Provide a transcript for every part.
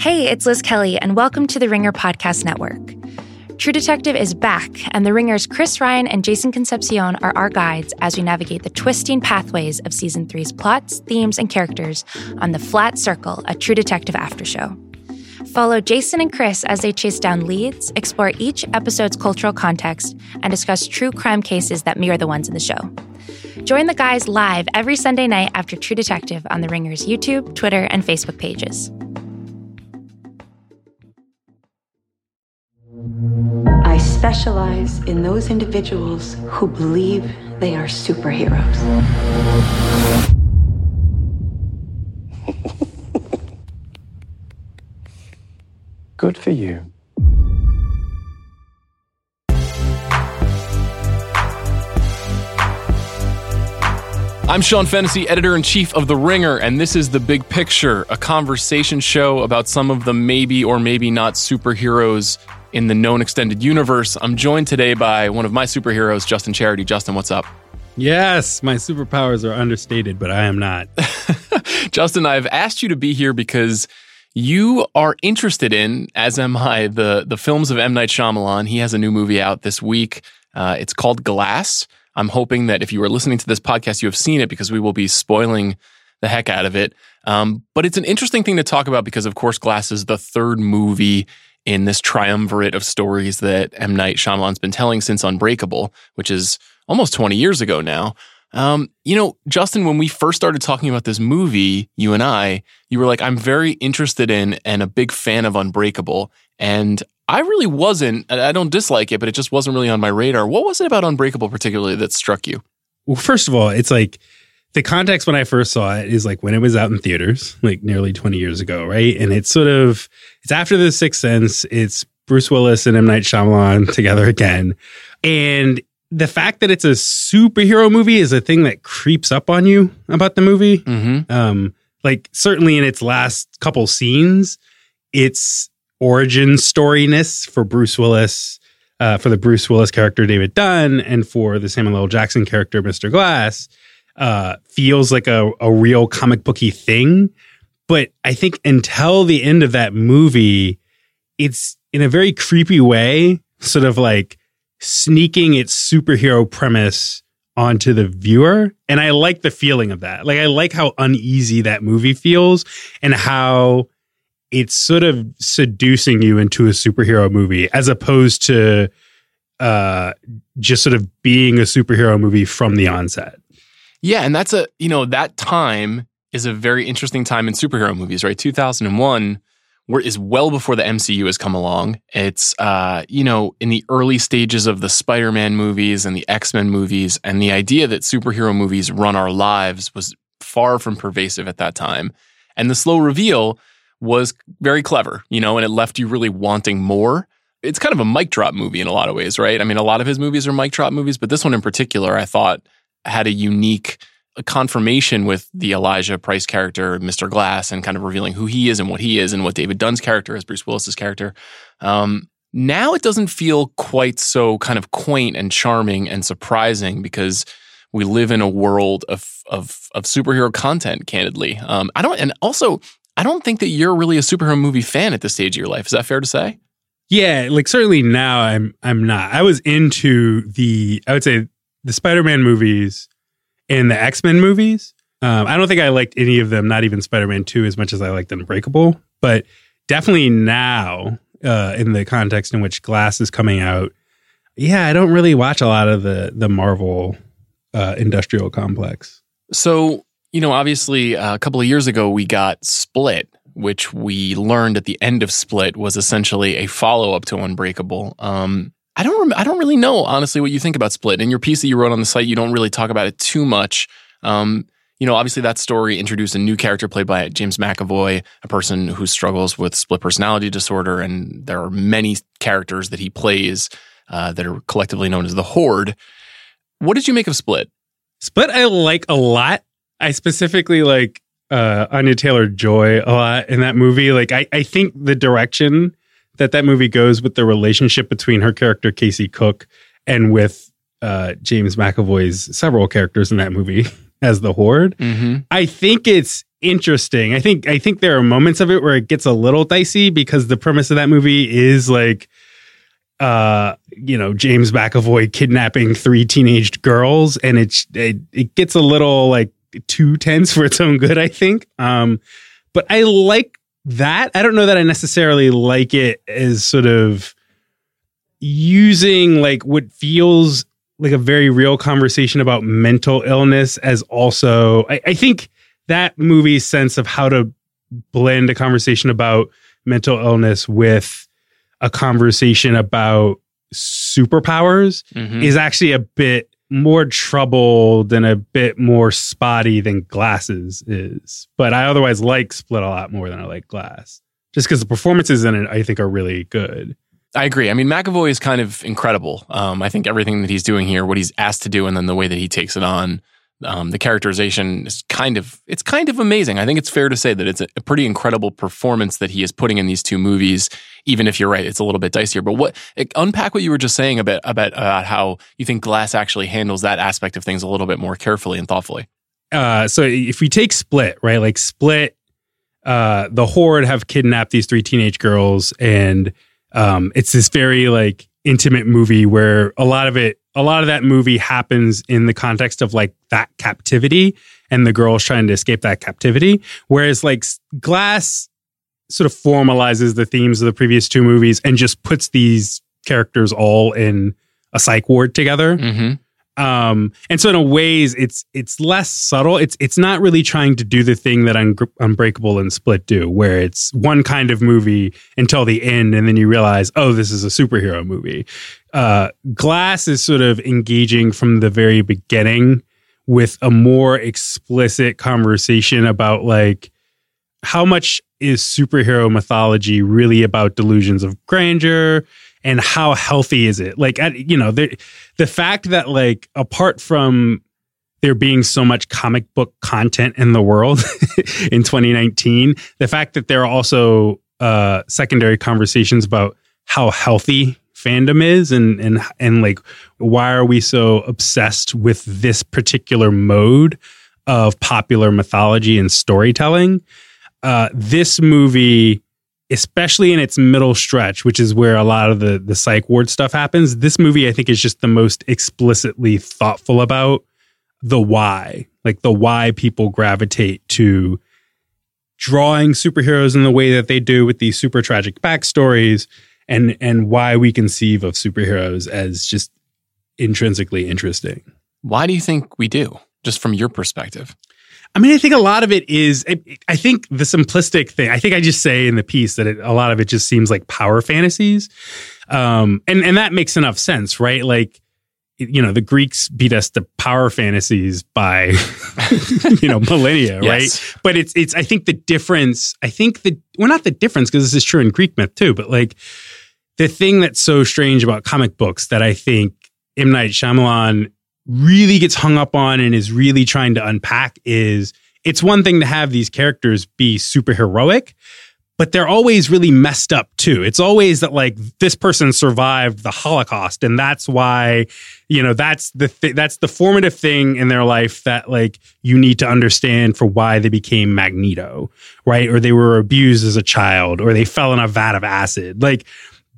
Hey, it's Liz Kelly, and welcome to the Ringer Podcast Network. True Detective is back, and the Ringer's Chris Ryan and Jason Concepcion are our guides as we navigate the twisting pathways of Season 3's plots, themes, and characters on The Flat Circle, a True Detective aftershow. Follow Jason and Chris as they chase down leads, explore each episode's cultural context, and discuss true crime cases that mirror the ones in the show. Join the guys live every Sunday night after True Detective on the Ringer's YouTube, Twitter, and Facebook pages. I specialize in those individuals who believe they are superheroes. Good for you. I'm Sean Fennessy, editor-in-chief of The Ringer, and this is The Big Picture, a conversation show about some of the maybe or maybe not superheroes in the known extended universe. I'm joined today by one of my superheroes, Justin Charity. Justin, what's up? Yes, my superpowers are understated, but I am not. Justin, I've asked you to be here because you are interested in, as am I, the films of M. Night Shyamalan. He has a new movie out this week. It's called Glass. I'm hoping that if you are listening to this podcast, you have seen it because we will be spoiling the heck out of it. But it's an interesting thing to talk about because, of course, Glass is the third movie in this triumvirate of stories that M. Night Shyamalan's been telling since Unbreakable, which is almost 20 years ago now. Justin, when we first started talking about this movie, you and I, you were like, I'm very interested in and a big fan of Unbreakable. And I really wasn't. I don't dislike it, but it just wasn't really on my radar. What was it about Unbreakable particularly that struck you? Well, first of all, it's like the context when I first saw it is like when it was out in theaters, like nearly 20 years ago, right? And it's sort of, it's after The Sixth Sense, it's Bruce Willis and M. Night Shyamalan together again. And the fact that it's a superhero movie is a thing that creeps up on you about the movie. Mm-hmm. Like certainly in its last couple scenes, it's origin storiness for Bruce Willis, for the Bruce Willis character David Dunn, and for the Samuel L. Jackson character Mr. Glass, feels like a real comic booky thing. But I think until the end of that movie, it's in a very creepy way, sort of like sneaking its superhero premise onto the viewer. And I like the feeling of that. Like I like how uneasy that movie feels and how it's sort of seducing you into a superhero movie as opposed to just sort of being a superhero movie from the onset. Yeah, and that's that time is a very interesting time in superhero movies, right? 2001 is well before the MCU has come along. It's, in the early stages of the Spider-Man movies and the X-Men movies, and the idea that superhero movies run our lives was far from pervasive at that time. And the slow reveal was very clever, and it left you really wanting more. It's kind of a mic drop movie in a lot of ways, right? I mean, a lot of his movies are mic drop movies, but this one in particular, I thought, had a unique confirmation with the Elijah Price character, Mr. Glass, and kind of revealing who he is and what he is and what David Dunn's character is, Bruce Willis's character. Now it doesn't feel quite so kind of quaint and charming and surprising because we live in a world of superhero content, candidly. I don't think that you're really a superhero movie fan at this stage of your life. Is that fair to say? Yeah, like certainly now I'm not. I was into the Spider-Man movies and the X-Men movies. I don't think I liked any of them, not even Spider-Man 2, as much as I liked Unbreakable. But definitely now, in the context in which Glass is coming out, yeah, I don't really watch a lot of the Marvel industrial complex. So, obviously, a couple of years ago, we got Split, which we learned at the end of Split was essentially a follow-up to Unbreakable. I don't really know, honestly, what you think about Split. In your piece that you wrote on the site, you don't really talk about it too much. Obviously, that story introduced a new character played by James McAvoy, a person who struggles with split personality disorder, and there are many characters that he plays that are collectively known as the Horde. What did you make of Split? Split I like a lot. I specifically like Anya Taylor-Joy a lot in that movie. Like, I think the direction that movie goes with the relationship between her character, Casey Cook, and with James McAvoy's several characters in that movie as the Horde, I think it's interesting. I think there are moments of it where it gets a little dicey because the premise of that movie is like, James McAvoy kidnapping three teenage girls, and it gets a little like too tense for its own good, I think. But I like that. I don't know that I necessarily like it as sort of using like what feels like a very real conversation about mental illness as also, I think that movie's sense of how to blend a conversation about mental illness with a conversation about superpowers is actually a bit more troubled and a bit more spotty than Glass's is. But I otherwise like Split a lot more than I like Glass, just because the performances in it, I think, are really good. I agree. I mean, McAvoy is kind of incredible. I think everything that he's doing here, what he's asked to do, and then the way that he takes it on, the characterization is kind of amazing. I think it's fair to say that it's a pretty incredible performance that he is putting in these two movies, even if you're right, it's a little bit dicier. But unpack what you were just saying about how you think Glass actually handles that aspect of things a little bit more carefully and thoughtfully. So if we take Split, right, like Split, the Horde have kidnapped these three teenage girls, and it's this very like intimate movie where a lot of that movie happens in the context of like that captivity and the girls trying to escape that captivity. Whereas like Glass sort of formalizes the themes of the previous two movies and just puts these characters all in a psych ward together. Mm-hmm. And so in a ways it's less subtle. It's not really trying to do the thing that Unbreakable and Split do, where it's one kind of movie until the end. And then you realize, oh, this is a superhero movie. Glass is sort of engaging from the very beginning with a more explicit conversation about like, how much is superhero mythology really about delusions of grandeur, and how healthy is it? Like, the fact that like, apart from there being so much comic book content in the world in 2019, the fact that there are also secondary conversations about how healthy fandom is and like, why are we so obsessed with this particular mode of popular mythology and storytelling? This movie, especially in its middle stretch, which is where a lot of the psych ward stuff happens, this movie, I think, is just the most explicitly thoughtful about the why. Like, the why people gravitate to drawing superheroes in the way that they do with these super tragic backstories, and why we conceive of superheroes as just intrinsically interesting. Why do you think we do, just from your perspective? I mean, I think a lot of it is, I think the simplistic thing, I think I just say in the piece that a lot of it just seems like power fantasies. And that makes enough sense, right? Like, the Greeks beat us to power fantasies by, millennia, yes. Right? But it's, I think the difference, because this is true in Greek myth too, but like the thing that's so strange about comic books that I think M. Night Shyamalan really gets hung up on and is really trying to unpack is, it's one thing to have these characters be superheroic, but they're always really messed up too. It's always that like this person survived the Holocaust, and that's why, that's the formative thing in their life that like you need to understand for why they became Magneto, right? Or they were abused as a child, or they fell in a vat of acid. Like,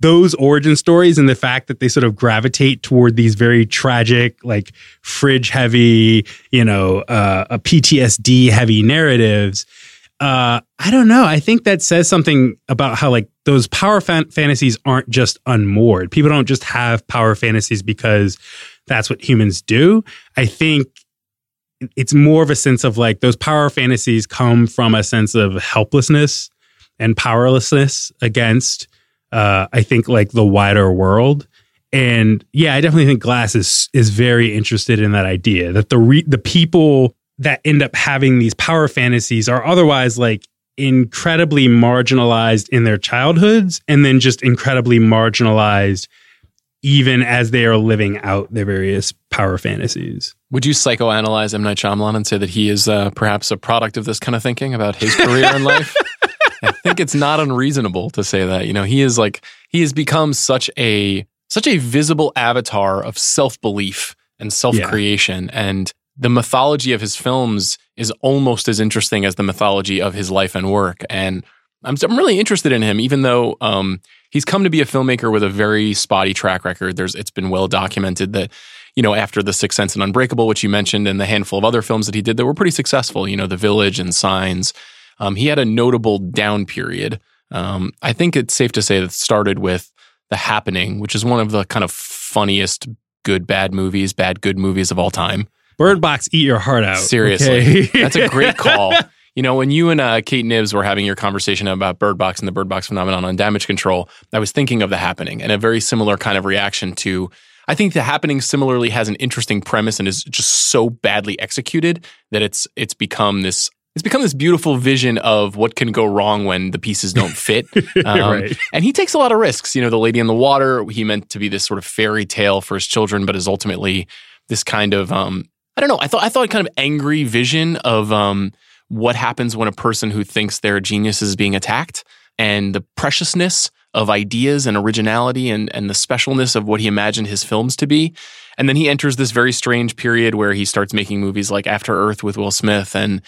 those origin stories and the fact that they sort of gravitate toward these very tragic, like fridge heavy, a PTSD heavy narratives. I don't know. I think that says something about how like those power fantasies aren't just unmoored. People don't just have power fantasies because that's what humans do. I think it's more of a sense of like those power fantasies come from a sense of helplessness and powerlessness against, I think, like the wider world. And yeah, I definitely think Glass is very interested in that idea that the people that end up having these power fantasies are otherwise like incredibly marginalized in their childhoods, and then just incredibly marginalized even as they are living out their various power fantasies. Would you psychoanalyze M. Night Shyamalan and say that he is perhaps a product of this kind of thinking about his career in life? I think it's not unreasonable to say that, he has become such a visible avatar of self-belief and self-creation. Yeah. And the mythology of his films is almost as interesting as the mythology of his life and work. And I'm really interested in him, even though he's come to be a filmmaker with a very spotty track record. It's been well documented that, you know, after The Sixth Sense and Unbreakable, which you mentioned, and the handful of other films that he did that were pretty successful, you know, The Village and Signs, he had a notable down period. I think it's safe to say that it started with The Happening, which is one of the kind of funniest bad good movies of all time. Bird Box, eat your heart out. Seriously. Okay. That's a great call. You know, when you and Kate Nibbs were having your conversation about Bird Box and the Bird Box phenomenon on Damage Control, I was thinking of The Happening and a very similar kind of reaction to, I think The Happening similarly has an interesting premise and is just so badly executed that it's become this beautiful vision of what can go wrong when the pieces don't fit. Right. And he takes a lot of risks. You know, The Lady in the Water, he meant to be this sort of fairy tale for his children, but is ultimately this kind of, I don't know, I thought kind of angry vision of what happens when a person who thinks their genius is being attacked, and the preciousness of ideas and originality and the specialness of what he imagined his films to be. And then he enters this very strange period where he starts making movies like After Earth with Will Smith and,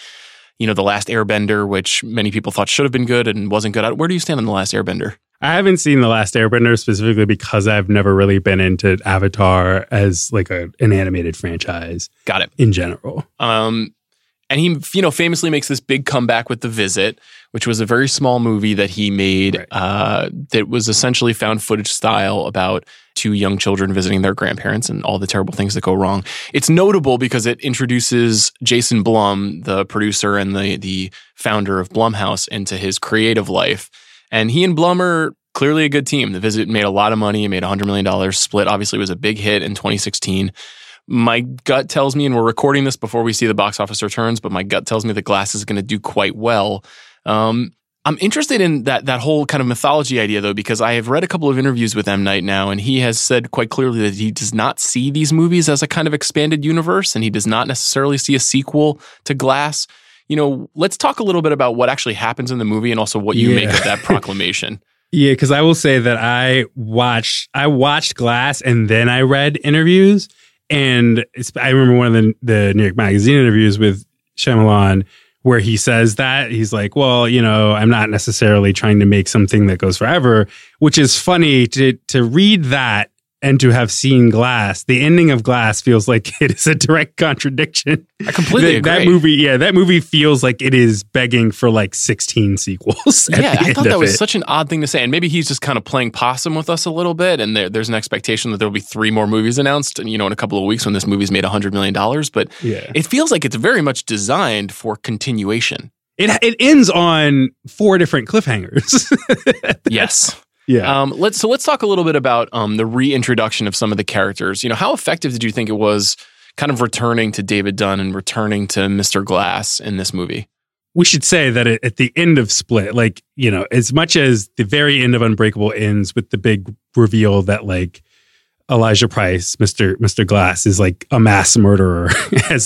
you know, The Last Airbender, which many people thought should have been good and wasn't good. Where do you stand on The Last Airbender? I haven't seen The Last Airbender specifically because I've never really been into Avatar as like an animated franchise. Got it. In general. And he, you know, famously makes this big comeback with The Visit, which was a very small movie that he made that was essentially found footage style about two young children visiting their grandparents and all the terrible things that go wrong. It's notable because it introduces Jason Blum, the producer and the founder of Blumhouse, into his creative life. And he and Blum are clearly a good team. The Visit made a lot of money. It made $100 million. Split obviously was a big hit in 2016. My gut tells me, and we're recording this before we see the box office returns, but my gut tells me that Glass is going to do quite well. I'm interested in that whole kind of mythology idea, though, because I have read a couple of interviews with M. Night now, and he has said quite clearly that he does not see these movies as a kind of expanded universe, and he does not necessarily see a sequel to Glass. You know, let's talk a little bit about what actually happens in the movie and also what you make of that proclamation. Yeah, because I will say that I watched Glass and then I read interviews. And I remember one of the New York Magazine interviews with Shyamalan where he says that. He's like, well, you know, I'm not necessarily trying to make something that goes forever, which is funny to read that and to have seen Glass. The ending of Glass feels like it is a direct contradiction. I completely agree. That movie feels like it is begging for like 16 sequels. Yeah, I thought that was such an odd thing to say. And maybe he's just kind of playing possum with us a little bit. And there's an expectation that there'll be 3 more movies announced, you know, in a couple of weeks when this movie's made $100 million. But it feels like it's very much designed for continuation. It ends on 4 different cliffhangers. Yes. Yeah. Let's talk a little bit about the reintroduction of some of the characters. You know, how effective did you think it was kind of returning to David Dunn and returning to Mr. Glass in this movie? We should say that at the end of Split, like, you know, as much as the very end of Unbreakable ends with the big reveal that like Elijah Price, Mr. Glass, is like a mass murderer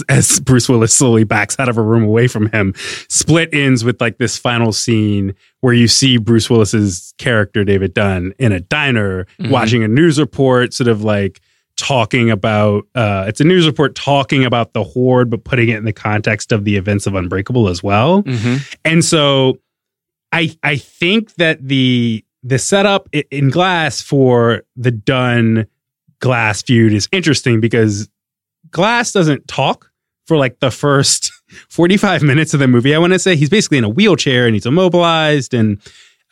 as Bruce Willis slowly backs out of a room away from him. Split ends with like this final scene where you see Bruce Willis's character, David Dunn, in a diner, watching a news report, sort of like talking about, it's a news report talking about the Horde, but putting it in the context of the events of Unbreakable as well. And so I think that the setup in Glass for the Dunn-Glass feud is interesting because Glass doesn't talk for like the first 45 minutes of the movie. I want to say he's basically in a wheelchair and he's immobilized, and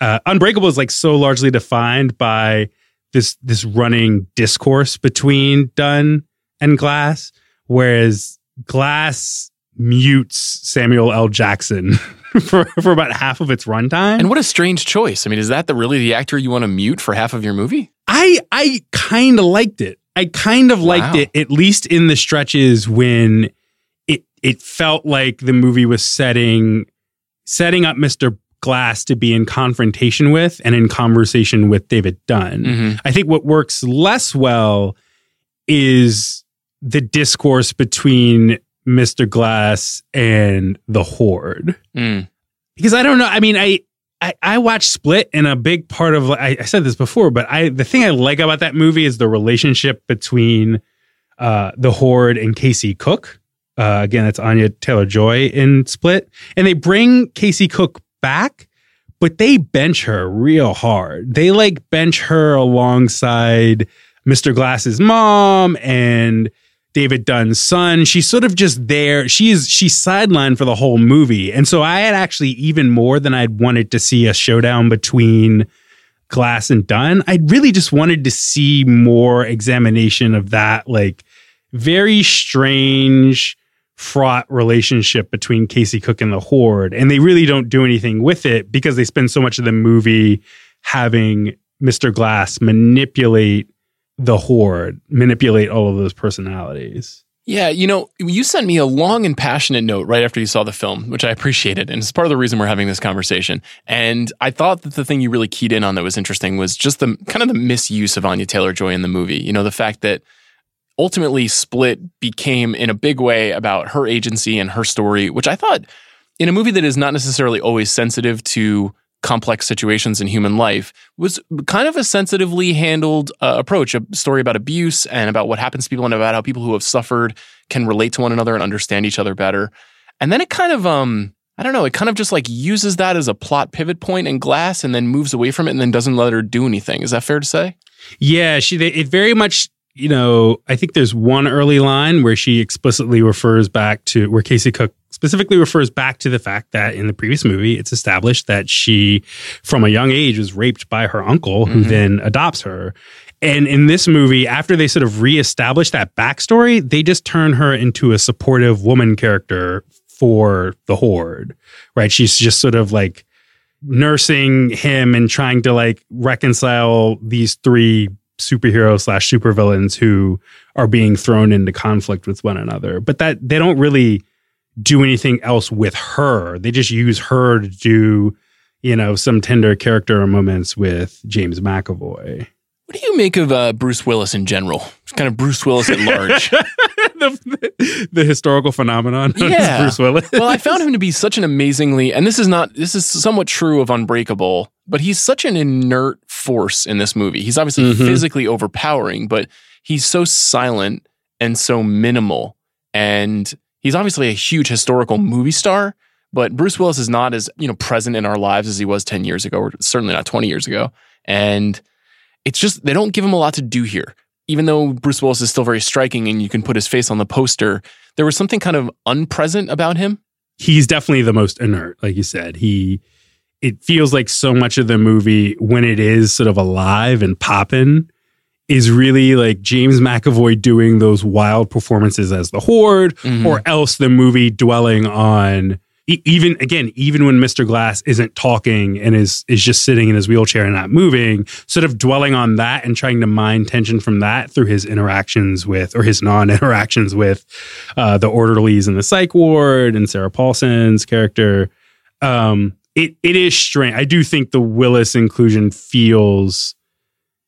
Unbreakable is like so largely defined by this running discourse between Dunn and Glass, whereas Glass mutes Samuel L. Jackson for about half of its runtime. And what a strange choice. I mean, is that the actor you want to mute for half of your movie? I kind of liked it. I kind of liked it, at least in the stretches when it felt like the movie was setting up Mr. Glass to be in confrontation with and in conversation with David Dunn. I think what works less well is the discourse between Mr. Glass and the Horde. Because I don't know. I mean, I watched Split, and a big part of, I said this before, but the thing I like about that movie is the relationship between the Horde and Casey Cook. Again, that's Anya Taylor-Joy in Split. And they bring Casey Cook back, but they bench her real hard. They like bench her alongside Mr. Glass's mom and David Dunn's son. She's sort of just there. She's sidelined for the whole movie. And so I had actually even more than I'd wanted to see a showdown between Glass and Dunn. I really just wanted to see more examination of that, like, very strange, fraught relationship between Casey Cook and the Horde. And they really don't do anything with it because they spend so much of the movie having Mr. Glass manipulate the Horde, manipulate all of those personalities. Yeah, you know, you sent me a long and passionate note right after you saw the film, which I appreciated, and it's part of the reason we're having this conversation. And I thought that the thing you really keyed in on that was interesting was just the kind of the misuse of Anya Taylor-Joy in the movie. You know, the fact that ultimately Split became in a big way about her agency and her story, which I thought in a movie that is not necessarily always sensitive to complex situations in human life was kind of a sensitively handled approach, a story about abuse and about what happens to people and about how people who have suffered can relate to one another and understand each other better. And then it kind of, I don't know, it kind of just like uses that as a plot pivot point in Glass and then moves away from it and then doesn't let her do anything. Is that fair to say? Yeah, it very much, you know, I think there's one early line where she explicitly refers back to, where Casey Cook specifically refers back to the fact that in the previous movie, it's established that she, from a young age, was raped by her uncle, who then adopts her. And in this movie, after they sort of reestablish that backstory, they just turn her into a supportive woman character for the Horde, right? She's just sort of like nursing him and trying to like reconcile these three superhero / supervillains who are being thrown into conflict with one another. But that they don't really do anything else with her. They just use her to do, you know, some tender character moments with James McAvoy. What do you make of Bruce Willis in general? It's kind of Bruce Willis at large. the historical phenomenon of Bruce Willis. Well, I found him to be such an amazingly, and this is somewhat true of Unbreakable, but he's such an inert force in this movie. He's obviously physically overpowering, but he's so silent and so minimal. And he's obviously a huge historical movie star, but Bruce Willis is not as, you know, present in our lives as he was 10 years ago, or certainly not 20 years ago. And it's just, they don't give him a lot to do here. Even though Bruce Willis is still very striking and you can put his face on the poster, there was something kind of unpresent about him. He's definitely the most inert, like you said. It feels like so much of the movie, when it is sort of alive and poppin', is really like James McAvoy doing those wild performances as the Horde, or else the movie dwelling on, even when Mr. Glass isn't talking and is just sitting in his wheelchair and not moving, sort of dwelling on that and trying to mine tension from that through his interactions with, or his non-interactions with, the orderlies in the psych ward and Sarah Paulson's character. It is strange. I do think the Willis inclusion feels,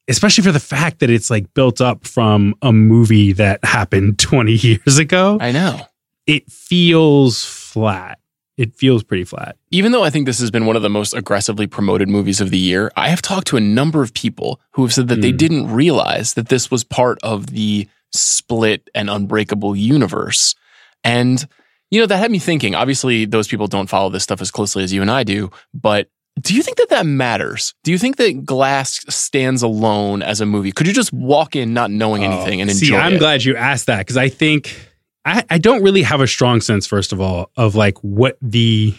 especially for the fact that it's like built up from a movie that happened 20 years ago. I know. It feels flat. It feels pretty flat. Even though I think this has been one of the most aggressively promoted movies of the year, I have talked to a number of people who have said that they didn't realize that this was part of the Split and Unbreakable universe. And, you know, that had me thinking. Obviously, those people don't follow this stuff as closely as you and I do, but do you think that matters? Do you think that Glass stands alone as a movie? Could you just walk in not knowing anything and enjoy it? See, I'm glad you asked that, because I think I don't really have a strong sense, first of all, of like what the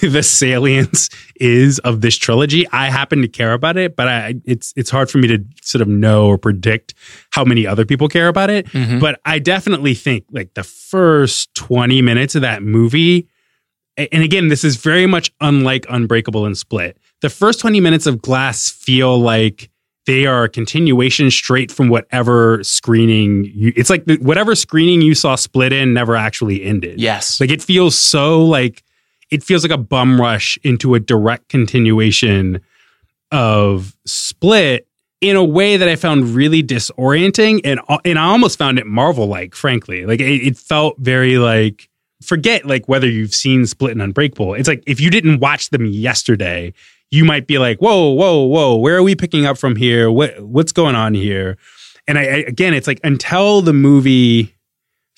the salience is of this trilogy. I happen to care about it, but it's hard for me to sort of know or predict how many other people care about it. But I definitely think like the first 20 minutes of that movie, and again, this is very much unlike Unbreakable and Split. The first 20 minutes of Glass feel like they are a continuation straight from whatever screening. It's like whatever screening you saw Split in never actually ended. Yes. Like it feels like a bum rush into a direct continuation of Split in a way that I found really disorienting. And I almost found it Marvel-like, frankly. Like it felt very like, forget like whether you've seen Split and Unbreakable. It's like if you didn't watch them yesterday, you might be like, whoa, where are we picking up from here? What's going on here? And I, again, it's like until the movie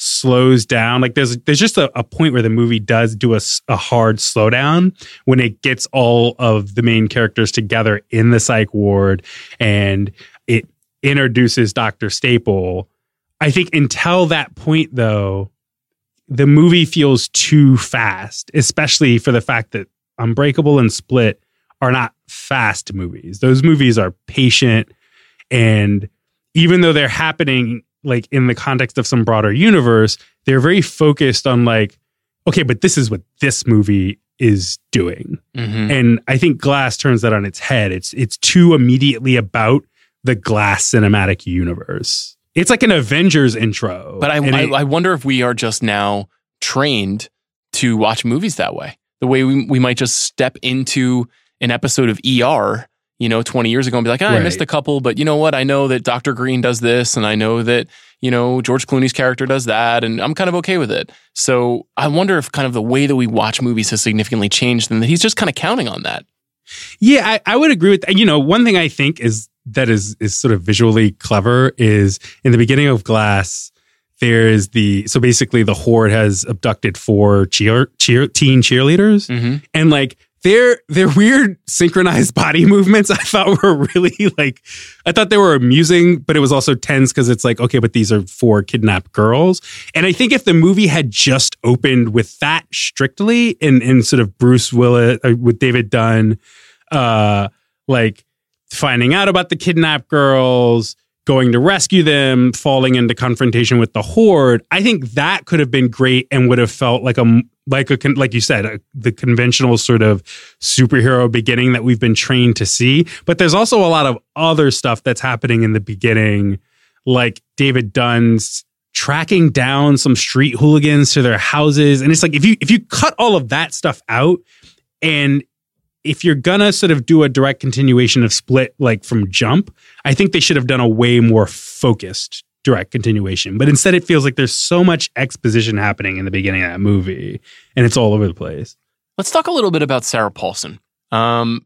slows down. Like there's just a point where the movie does do a hard slowdown when it gets all of the main characters together in the psych ward and it introduces Dr. Staple. I think until that point, though, the movie feels too fast, especially for the fact that Unbreakable and Split are not fast movies. Those movies are patient, and even though they're happening like in the context of some broader universe, they're very focused on like, okay, but this is what this movie is doing. Mm-hmm. And I think Glass turns that on its head. It's too immediately about the Glass cinematic universe. It's like an Avengers intro. But I wonder if we are just now trained to watch movies that way. The way we might just step into an episode of ER, 20 years ago and be like, I missed a couple, but you know what? I know that Dr. Green does this, and I know that, George Clooney's character does that, and I'm kind of okay with it. So I wonder if kind of the way that we watch movies has significantly changed and that he's just kind of counting on that. Yeah, I would agree with that. One thing I think is sort of visually clever is in the beginning of Glass, so basically the Horde has abducted four teen cheerleaders. Mm-hmm. And like their weird synchronized body movements I thought were really like, I thought they were amusing, but it was also tense because it's like, okay, but these are four kidnapped girls. And I think if the movie had just opened with that strictly in sort of Bruce Willis with David Dunn, like finding out about the kidnapped girls, going to rescue them, falling into confrontation with the Horde, I think that could have been great and would have felt like you said, the conventional sort of superhero beginning that we've been trained to see. But there's also a lot of other stuff that's happening in the beginning, like David Dunn's tracking down some street hooligans to their houses. And it's like, if you cut all of that stuff out, and if you're gonna sort of do a direct continuation of Split, like from jump, I think they should have done a way more focused direct continuation. But instead, it feels like there's so much exposition happening in the beginning of that movie, and it's all over the place. Let's talk a little bit about Sarah Paulson. I'm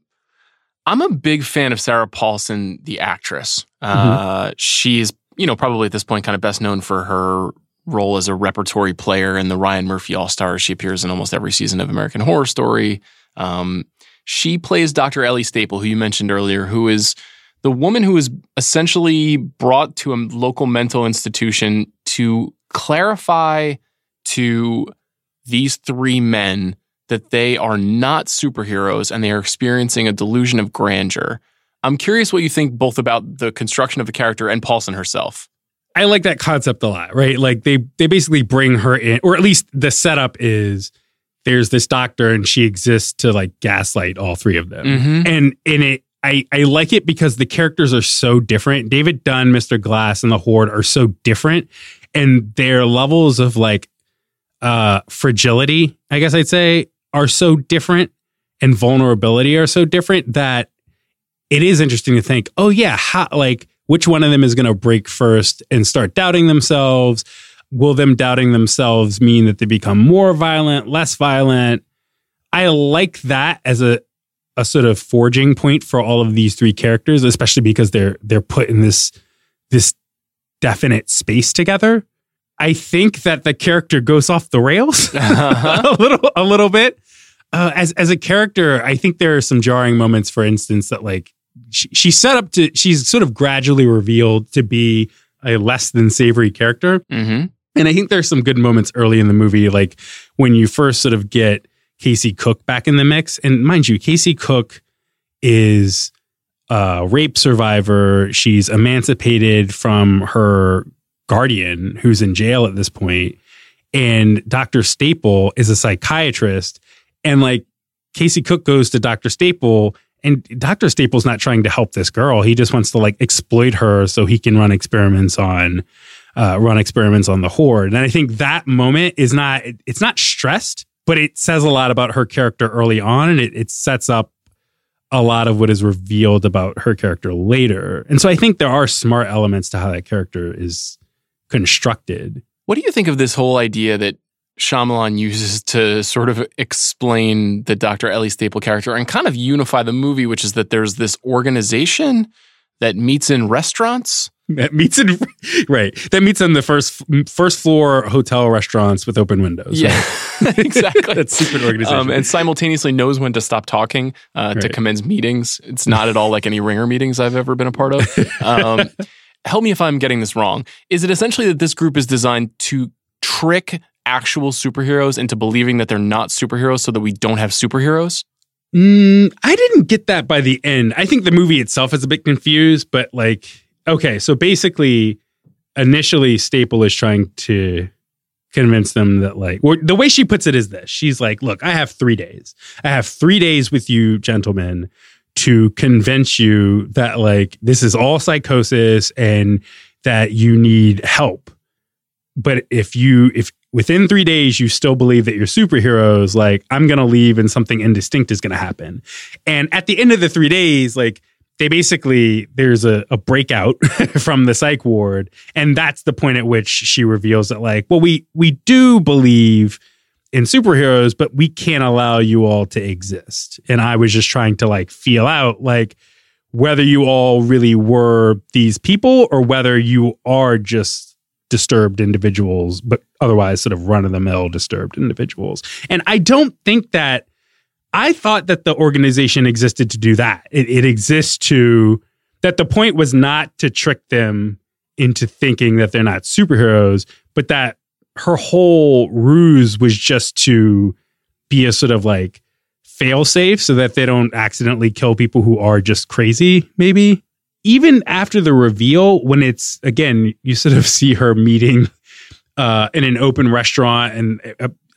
a big fan of Sarah Paulson, the actress. Mm-hmm. She is, probably at this point kind of best known for her role as a repertory player in the Ryan Murphy All-Stars. She appears in almost every season of American Horror Story. She plays Dr. Ellie Staple, who you mentioned earlier, who is the woman who is essentially brought to a local mental institution to clarify to these three men that they are not superheroes and they are experiencing a delusion of grandeur. I'm curious what you think both about the construction of the character and Paulson herself. I like that concept a lot, right? Like they basically bring her in, or at least the setup is, there's this doctor and she exists to like gaslight all three of them. Mm-hmm. And in it, I like it because the characters are so different. David Dunn, Mr. Glass, and the Horde are so different. And their levels of like fragility, I guess I'd say, are so different, and vulnerability are so different, that it is interesting to think, oh yeah, which one of them is going to break first and start doubting themselves? Will them doubting themselves mean that they become more violent, less violent? I like that as a sort of forging point for all of these three characters, especially because they're put in this definite space together. I think that the character goes off the rails a little bit. As a character, I think there are some jarring moments, for instance, that like she's sort of gradually revealed to be a less than savory character. Mm-hmm. And I think there's some good moments early in the movie, like when you first sort of get Casey Cook back in the mix. And mind you, Casey Cook is a rape survivor. She's emancipated from her guardian, who's in jail at this point. And Dr. Staple is a psychiatrist. And like Casey Cook goes to Dr. Staple, and Dr. Staple's not trying to help this girl. He just wants to like exploit her so he can run experiments on the Horde. And I think that moment it's not stressed, but it says a lot about her character early on, and it sets up a lot of what is revealed about her character later. And so I think there are smart elements to how that character is constructed. What do you think of this whole idea that Shyamalan uses to sort of explain the Dr. Ellie Staple character and kind of unify the movie, which is that there's this organization that meets in restaurants That meets in the first floor hotel restaurants with open windows. Yeah, right? Exactly. That's secret organization. And simultaneously knows when to stop talking to commence meetings. It's not at all like any Ringer meetings I've ever been a part of. Help me if I'm getting this wrong. Is it essentially that this group is designed to trick actual superheroes into believing that they're not superheroes so that we don't have superheroes? I didn't get that by the end. I think the movie itself is a bit confused, but like... Okay, so basically, initially, Staple is trying to convince them that, like, well, the way she puts it is this. She's like, look, I have 3 days. I have 3 days with you, gentlemen, to convince you that, like, this is all psychosis and that you need help. But if within 3 days you still believe that you're superheroes, like, I'm going to leave and something indistinct is going to happen. And at the end of the 3 days, like, they basically, there's a breakout from the psych ward. And that's the point at which she reveals that, like, well, we do believe in superheroes, but we can't allow you all to exist. And I was just trying to, like, feel out, like, whether you all really were these people or whether you are just disturbed individuals, but otherwise sort of run-of-the-mill disturbed individuals. And I don't think that, I thought that the organization existed to do that. It exists to, that the point was not to trick them into thinking that they're not superheroes, but that her whole ruse was just to be a sort of like fail-safe so that they don't accidentally kill people who are just crazy, maybe. Even after the reveal, when it's, again, you sort of see her meeting in an open restaurant and...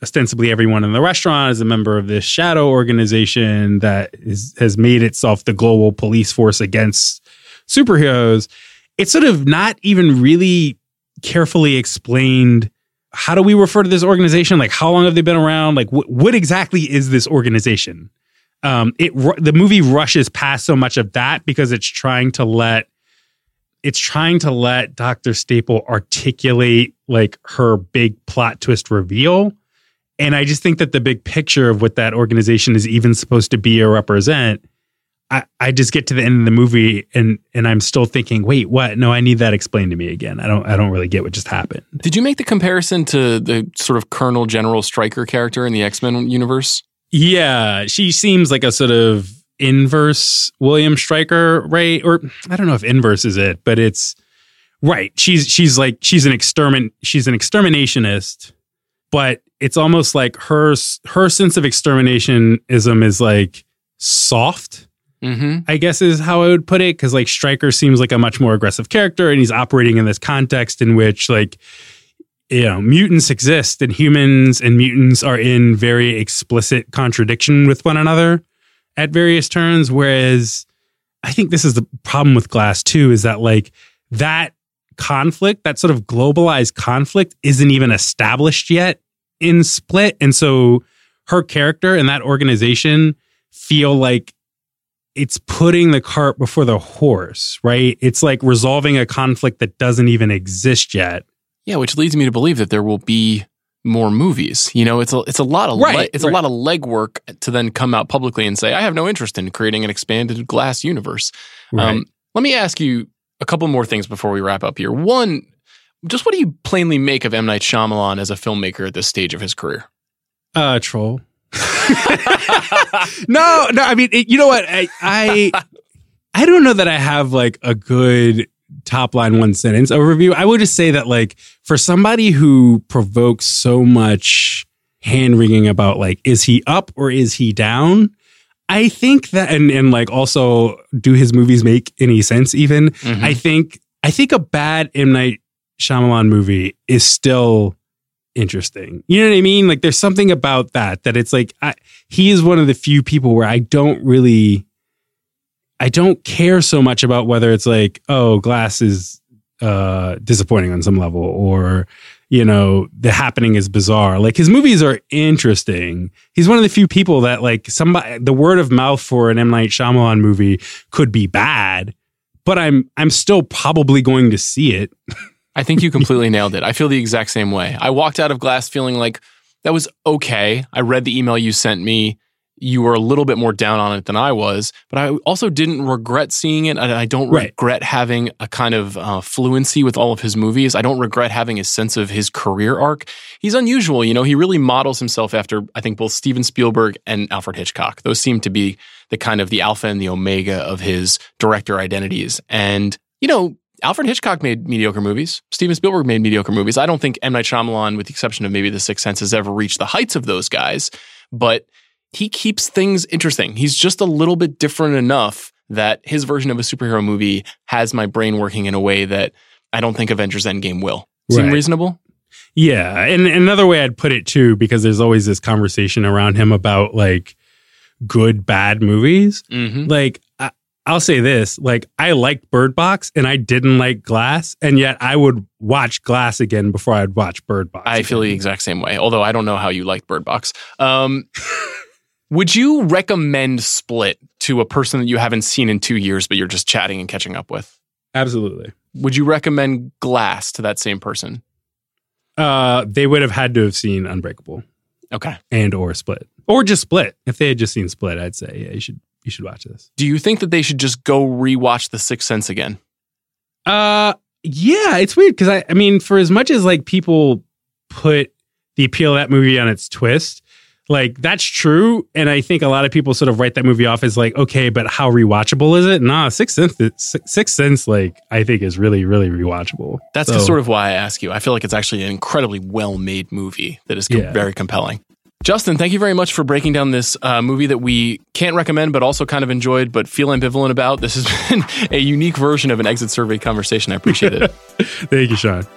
ostensibly everyone in the restaurant is a member of this shadow organization that has made itself the global police force against superheroes. It's sort of not even really carefully explained, how do we refer to this organization? Like, how long have they been around? Like, what exactly is this organization? The movie rushes past so much of that because it's trying to let Dr. Staple articulate, like, her big plot twist reveal. And I just think that the big picture of what that organization is even supposed to be or represent, I just get to the end of the movie and I'm still thinking, wait, what? No, I need that explained to me again. I don't really get what just happened. Did you make the comparison to the sort of Colonel General Stryker character in the X-Men universe? Yeah, she seems like a sort of inverse William Stryker, right? Or I don't know if inverse is it, but it's right. She's an exterminationist, but it's almost like her sense of exterminationism is like soft, I guess is how I would put it. Cause like Stryker seems like a much more aggressive character and he's operating in this context in which, like, you know, mutants exist and humans and mutants are in very explicit contradiction with one another at various turns. Whereas I think this is the problem with Glass too, is that like that conflict, that sort of globalized conflict isn't even established yet in Split. And so her character and that organization feel like it's putting the cart before the horse, right? It's like resolving a conflict that doesn't even exist yet. Yeah, which leads me to believe that there will be more movies. You know, it's a lot of legwork to then come out publicly and say, I have no interest in creating an expanded Glass universe. Right. Let me ask you a couple more things before we wrap up here. One, just what do you plainly make of M. Night Shyamalan as a filmmaker at this stage of his career? Troll. No, I mean, you know what? I don't know that I have like a good top line one sentence overview. I would just say that, like, for somebody who provokes so much hand wringing about, like, is he up or is he down? I think that, and like also, do his movies make any sense even? Mm-hmm. I think a bad M. Night Shyamalan movie is still interesting. You know what I mean? Like, there's something about that it's like, he is one of the few people where I don't care so much about whether it's like, oh, Glass is disappointing on some level, or, you know, The Happening is bizarre. Like, his movies are interesting. He's one of the few people that, like, the word of mouth for an M. Night Shyamalan movie could be bad, but I'm still probably going to see it. I think you completely nailed it. I feel the exact same way. I walked out of Glass feeling like that was okay. I read the email you sent me. you were a little bit more down on it than I was, but I also didn't regret seeing it. And I don't regret having a kind of fluency with all of his movies. I don't regret having a sense of his career arc. He's unusual. You know, he really models himself after, I think, both Steven Spielberg and Alfred Hitchcock. Those seem to be the kind of the alpha and the omega of his director identities. And, you know, Alfred Hitchcock made mediocre movies. Steven Spielberg made mediocre movies. I don't think M. Night Shyamalan, with the exception of maybe The Sixth Sense, has ever reached the heights of those guys. But he keeps things interesting. He's just a little bit different enough that his version of a superhero movie has my brain working in a way that I don't think Avengers Endgame will. Seem reasonable? Yeah. And another way I'd put it too, because there's always this conversation around him about like good, bad movies. Mm-hmm. Like, I'll say this, like, I liked Bird Box and I didn't like Glass, and yet I would watch Glass again before I'd watch Bird Box. I feel the exact same way, although I don't know how you liked Bird Box. Would you recommend Split to a person that you haven't seen in 2 years, but you're just chatting and catching up with? Absolutely. Would you recommend Glass to that same person? They would have had to have seen Unbreakable. Okay. And or Split. Or just Split. If they had just seen Split, I'd say, yeah, you should watch this. Do you think that they should just go rewatch The Sixth Sense again? Yeah, it's weird because I mean, for as much as like people put the appeal of that movie on its twist, like, that's true. And I think a lot of people sort of write that movie off as like, okay, but how rewatchable is it? Nah, Sixth Sense, like, I think is really, really rewatchable. That's sort of why I ask you. I feel like it's actually an incredibly well-made movie that is very compelling. Justin, thank you very much for breaking down this movie that we can't recommend, but also kind of enjoyed, but feel ambivalent about. This has been a unique version of an exit survey conversation. I appreciate it. Thank you, Sean.